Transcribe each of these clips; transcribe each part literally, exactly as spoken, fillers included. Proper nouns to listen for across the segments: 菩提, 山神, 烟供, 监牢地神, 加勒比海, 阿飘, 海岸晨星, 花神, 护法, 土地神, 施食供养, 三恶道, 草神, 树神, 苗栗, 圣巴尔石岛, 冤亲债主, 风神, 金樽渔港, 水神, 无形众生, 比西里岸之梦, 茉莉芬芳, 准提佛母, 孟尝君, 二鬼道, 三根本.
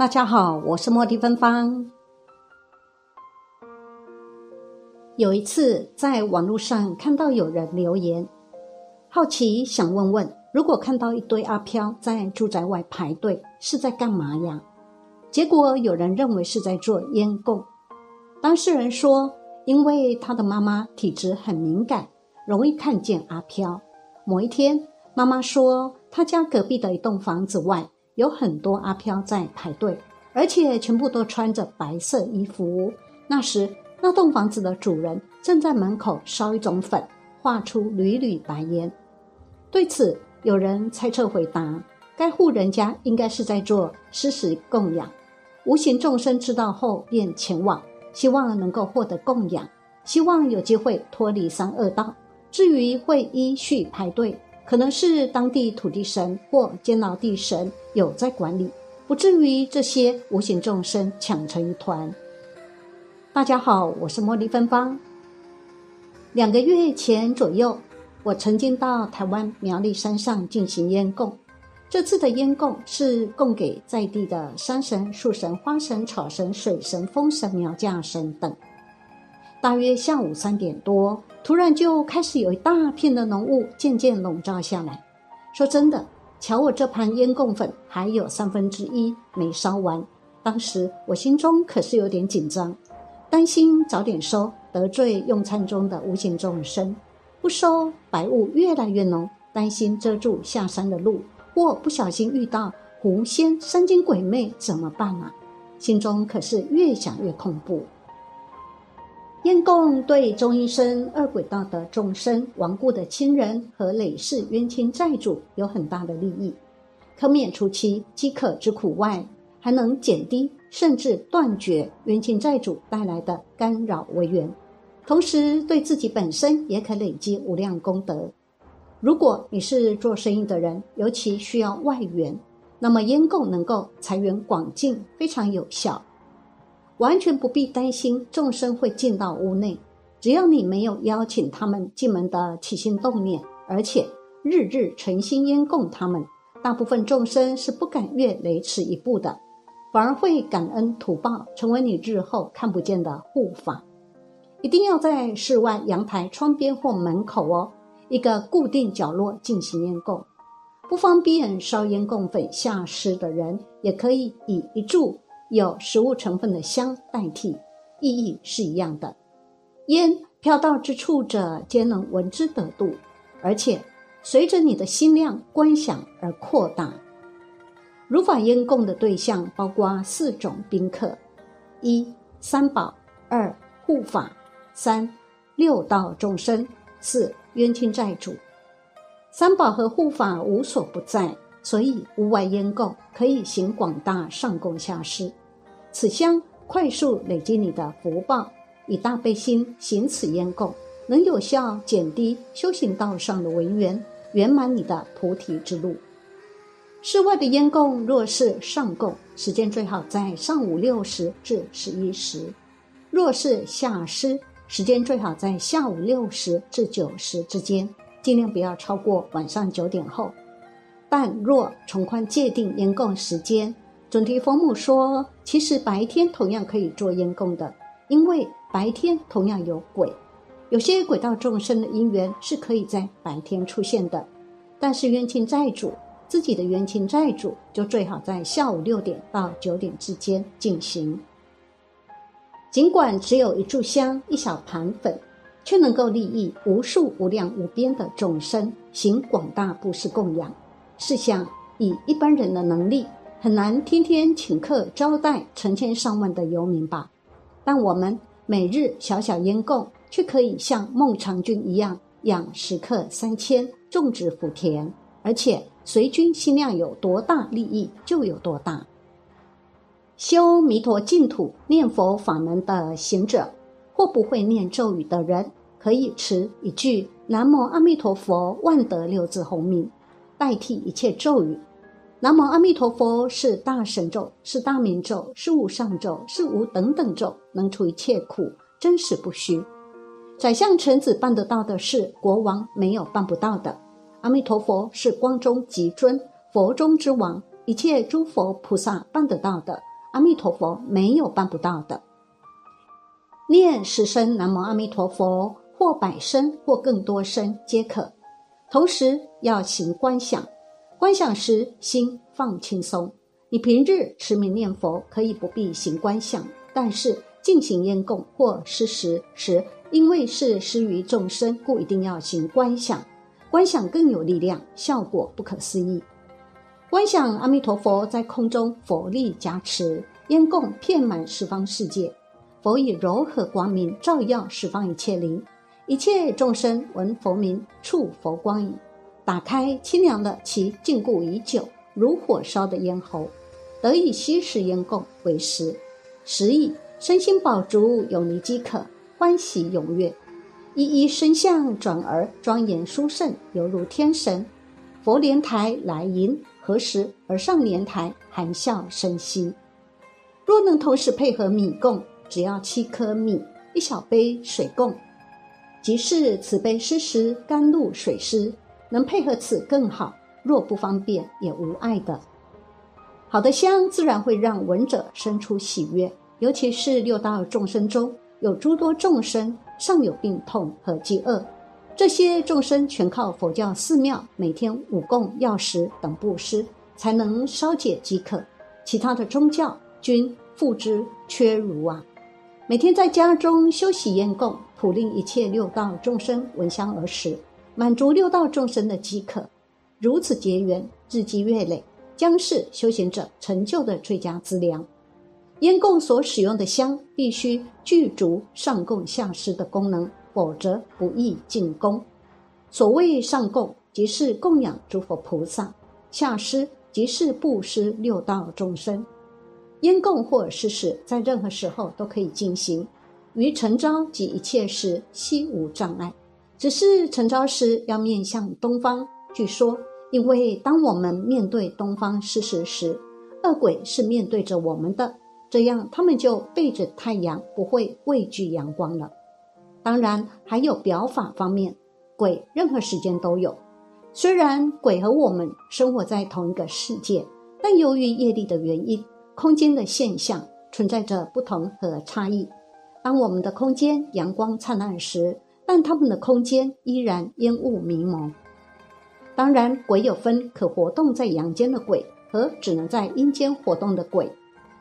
大家好，我是茉莉芬芳。有一次在网络上看到有人留言，好奇想问问，如果看到一堆阿飘在住宅外排队，是在干嘛呀？结果有人认为是在做烟供。当事人说，因为他的妈妈体质很敏感，容易看见阿飘。某一天，妈妈说她家隔壁的一栋房子外有很多阿飘在排队，而且全部都穿着白色衣服。那时那栋房子的主人正在门口烧一种粉，画出缕缕白烟。对此，有人猜测回答，该户人家应该是在做施食供养，无形众生知道后便前往，希望能够获得供养，希望有机会脱离三恶道。至于会依序排队，可能是当地土地神或监牢地神有在管理，不至于这些无形众生抢成一团。大家好，我是茉莉芬芳。两个月前左右，我曾经到台湾苗栗山上进行烟供。这次的烟供是供给在地的山神、树神、花神、草神、水神、风神、苗家神等。大约下午三点多，突然就开始有一大片的浓雾渐渐笼罩下来。说真的，瞧我这盘烟供粉还有三分之一没烧完，当时我心中可是有点紧张，担心早点收得罪用餐中的无形众生，不收白雾越来越浓，担心遮住下山的路，或不小心遇到狐仙、山精鬼魅怎么办啊？心中可是越想越恐怖。烟供对中阴身、二鬼道的众生、亡故的亲人和累世冤亲债主有很大的利益，可免除其饥渴之苦外，还能减低甚至断绝冤亲债主带来的干扰违缘，同时对自己本身也可累积无量功德。如果你是做生意的人，尤其需要外援，那么烟供能够财源广进，非常有效，完全不必担心众生会进到屋内，只要你没有邀请他们进门的起心动念，而且日日诚心烟供他们，大部分众生是不敢越雷池一步的，反而会感恩图报，成为你日后看不见的护法。一定要在室外阳台、窗边或门口哦，一个固定角落进行烟供。不方便烧烟供粉下施的人，也可以以一柱有食物成分的香代替，意义是一样的。烟飘到之处者，皆能闻之得度，而且随着你的心量观想而扩大。如法烟供的对象包括四种宾客：一、三宝；二、护法；三、六道众生；四、冤亲债主。三宝和护法无所不在，所以屋外烟供可以行广大上供下施。此香快速累积你的福报，以大悲心行此烟供，能有效减低修行道上的违缘，圆满你的菩提之路。室外的烟供若是上供，时间最好在上午六时至十一时；若是下施，时间最好在下午六时至九时之间，尽量不要超过晚上九点后。但若从宽界定烟供时间，准提佛母说，其实白天同样可以做烟供的，因为白天同样有鬼，有些鬼道众生的因缘是可以在白天出现的，但是冤亲债主，自己的冤亲债主就最好在下午六点到九点之间进行。尽管只有一炷香、一小盘粉，却能够利益无数无量无边的众生，行广大布施供养。试想，以一般人的能力，很难天天请客招待成千上万的游民吧？但我们每日小小烟供，却可以像孟尝君一样养食客三千，种植福田，而且随君心量有多大，利益就有多大。修弥陀净土、念佛法门的行者，或不会念咒语的人，可以持一句南无阿弥陀佛万德六字洪名，代替一切咒语。南无阿弥陀佛是大神咒，是大明咒，是无上咒，是无等等咒，能除一切苦，真实不虚。宰相臣子办得到的事，国王没有办不到的。阿弥陀佛是光中极尊，佛中之王，一切诸佛菩萨办得到的，阿弥陀佛没有办不到的。念十声南无阿弥陀佛，或百声或更多声皆可，同时要行观想，观想时心放轻松。你平日持名念佛可以不必行观想，但是进行烟供或施食时，因为是施于众生，故一定要行观想，观想更有力量，效果不可思议。观想阿弥陀佛在空中佛力加持，烟供遍满十方世界，佛以柔和光明照耀十方一切灵，一切众生闻佛名，触佛光影，打开清凉了其禁锢已久如火烧的咽喉，得以吸食烟供为食，食已身心饱足，有尼饥渴，欢喜踊跃，一一身相转而庄严殊胜，犹如天神。佛莲台来迎，何时而上莲台含笑生息。若能同时配合米供，只要七颗米一小杯水供，即是慈悲施食甘露水施，能配合此更好，若不方便也无碍的。好的香自然会让闻者生出喜悦，尤其是六道众生中有诸多众生尚有病痛和饥饿，这些众生全靠佛教寺庙每天五供药食等布施才能稍解饥渴，其他的宗教均付之阙如啊。每天在家中修习烟供，普令一切六道众生闻香而食，满足六道众生的饥渴，如此结缘，日积月累，将是修行者成就的最佳资粮。烟供所使用的香必须具足上供下施的功能，否则不易进功。所谓上供，即是供养诸佛菩萨；下施，即是布施六道众生。烟供或施食，在任何时候都可以进行，于晨朝及一切时悉无障碍。只是晨朝时要面向东方。据说，因为当我们面对东方施食时，恶鬼是面对着我们的，这样他们就背着太阳，不会畏惧阳光了。当然还有表法方面，鬼任何时间都有。虽然鬼和我们生活在同一个世界，但由于业力的原因，空间的现象存在着不同和差异。当我们的空间阳光灿烂时，但他们的空间依然烟雾迷蒙。当然鬼有分可活动在阳间的鬼和只能在阴间活动的鬼。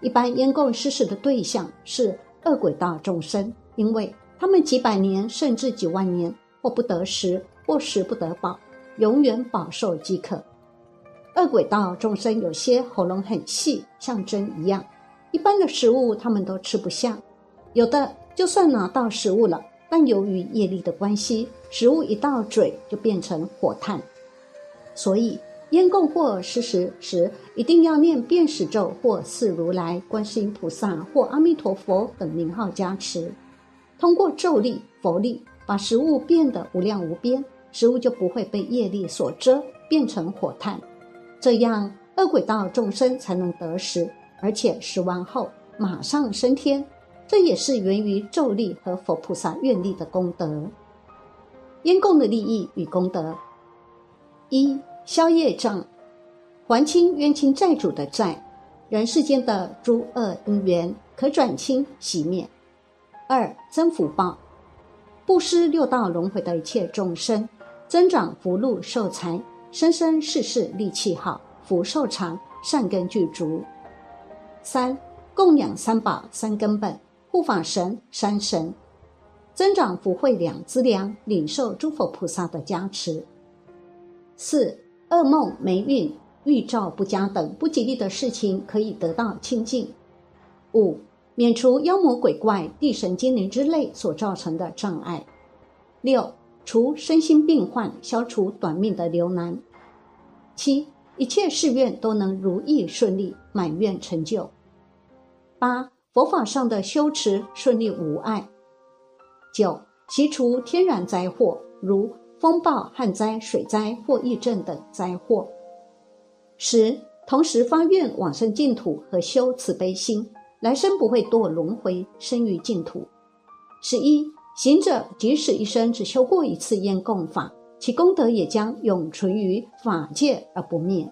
一般烟供施食的对象是恶鬼道众生，因为他们几百年甚至几万年或不得食，或食不得饱，永远饱受饥渴。恶鬼道众生有些喉咙很细，像针一样，一般的食物他们都吃不下，有的就算拿到食物了，但由于业力的关系，食物一到嘴就变成火炭。所以烟供或施食时，一定要念遍十咒或四如来、观世音菩萨或阿弥陀佛等名号加持，通过咒力、佛力把食物变得无量无边，食物就不会被业力所遮，变成火炭。这样恶鬼道众生才能得食，而且食完后马上升天，这也是源于咒力和佛菩萨愿力的功德。烟供的利益与功德：一、消业障，还清冤亲债主的债，人世间的诸恶因缘可转清熄灭。二、增福报，布施六道轮回的一切众生，增长福禄寿财，生生世世力气好，福寿长，善根具足。三、供养三宝三根本，护法神山神，增长福慧两资粮，领受诸佛菩萨的加持。四、噩梦、霉运、预兆不佳等不吉利的事情可以得到清净。五、免除妖魔鬼怪、地神精灵之类所造成的障碍。六、除身心病患，消除短命的流难。七、一切事愿都能如意顺利，满愿成就。八、佛法上的修持顺利无碍。九、习除天然灾祸，如风暴、旱灾、水灾或疫症等灾祸。十、同时发愿往生净土和修慈悲心，来生不会堕轮回，生于净土。十一、行者即使一生只修过一次烟供法，其功德也将永存于法界而不灭。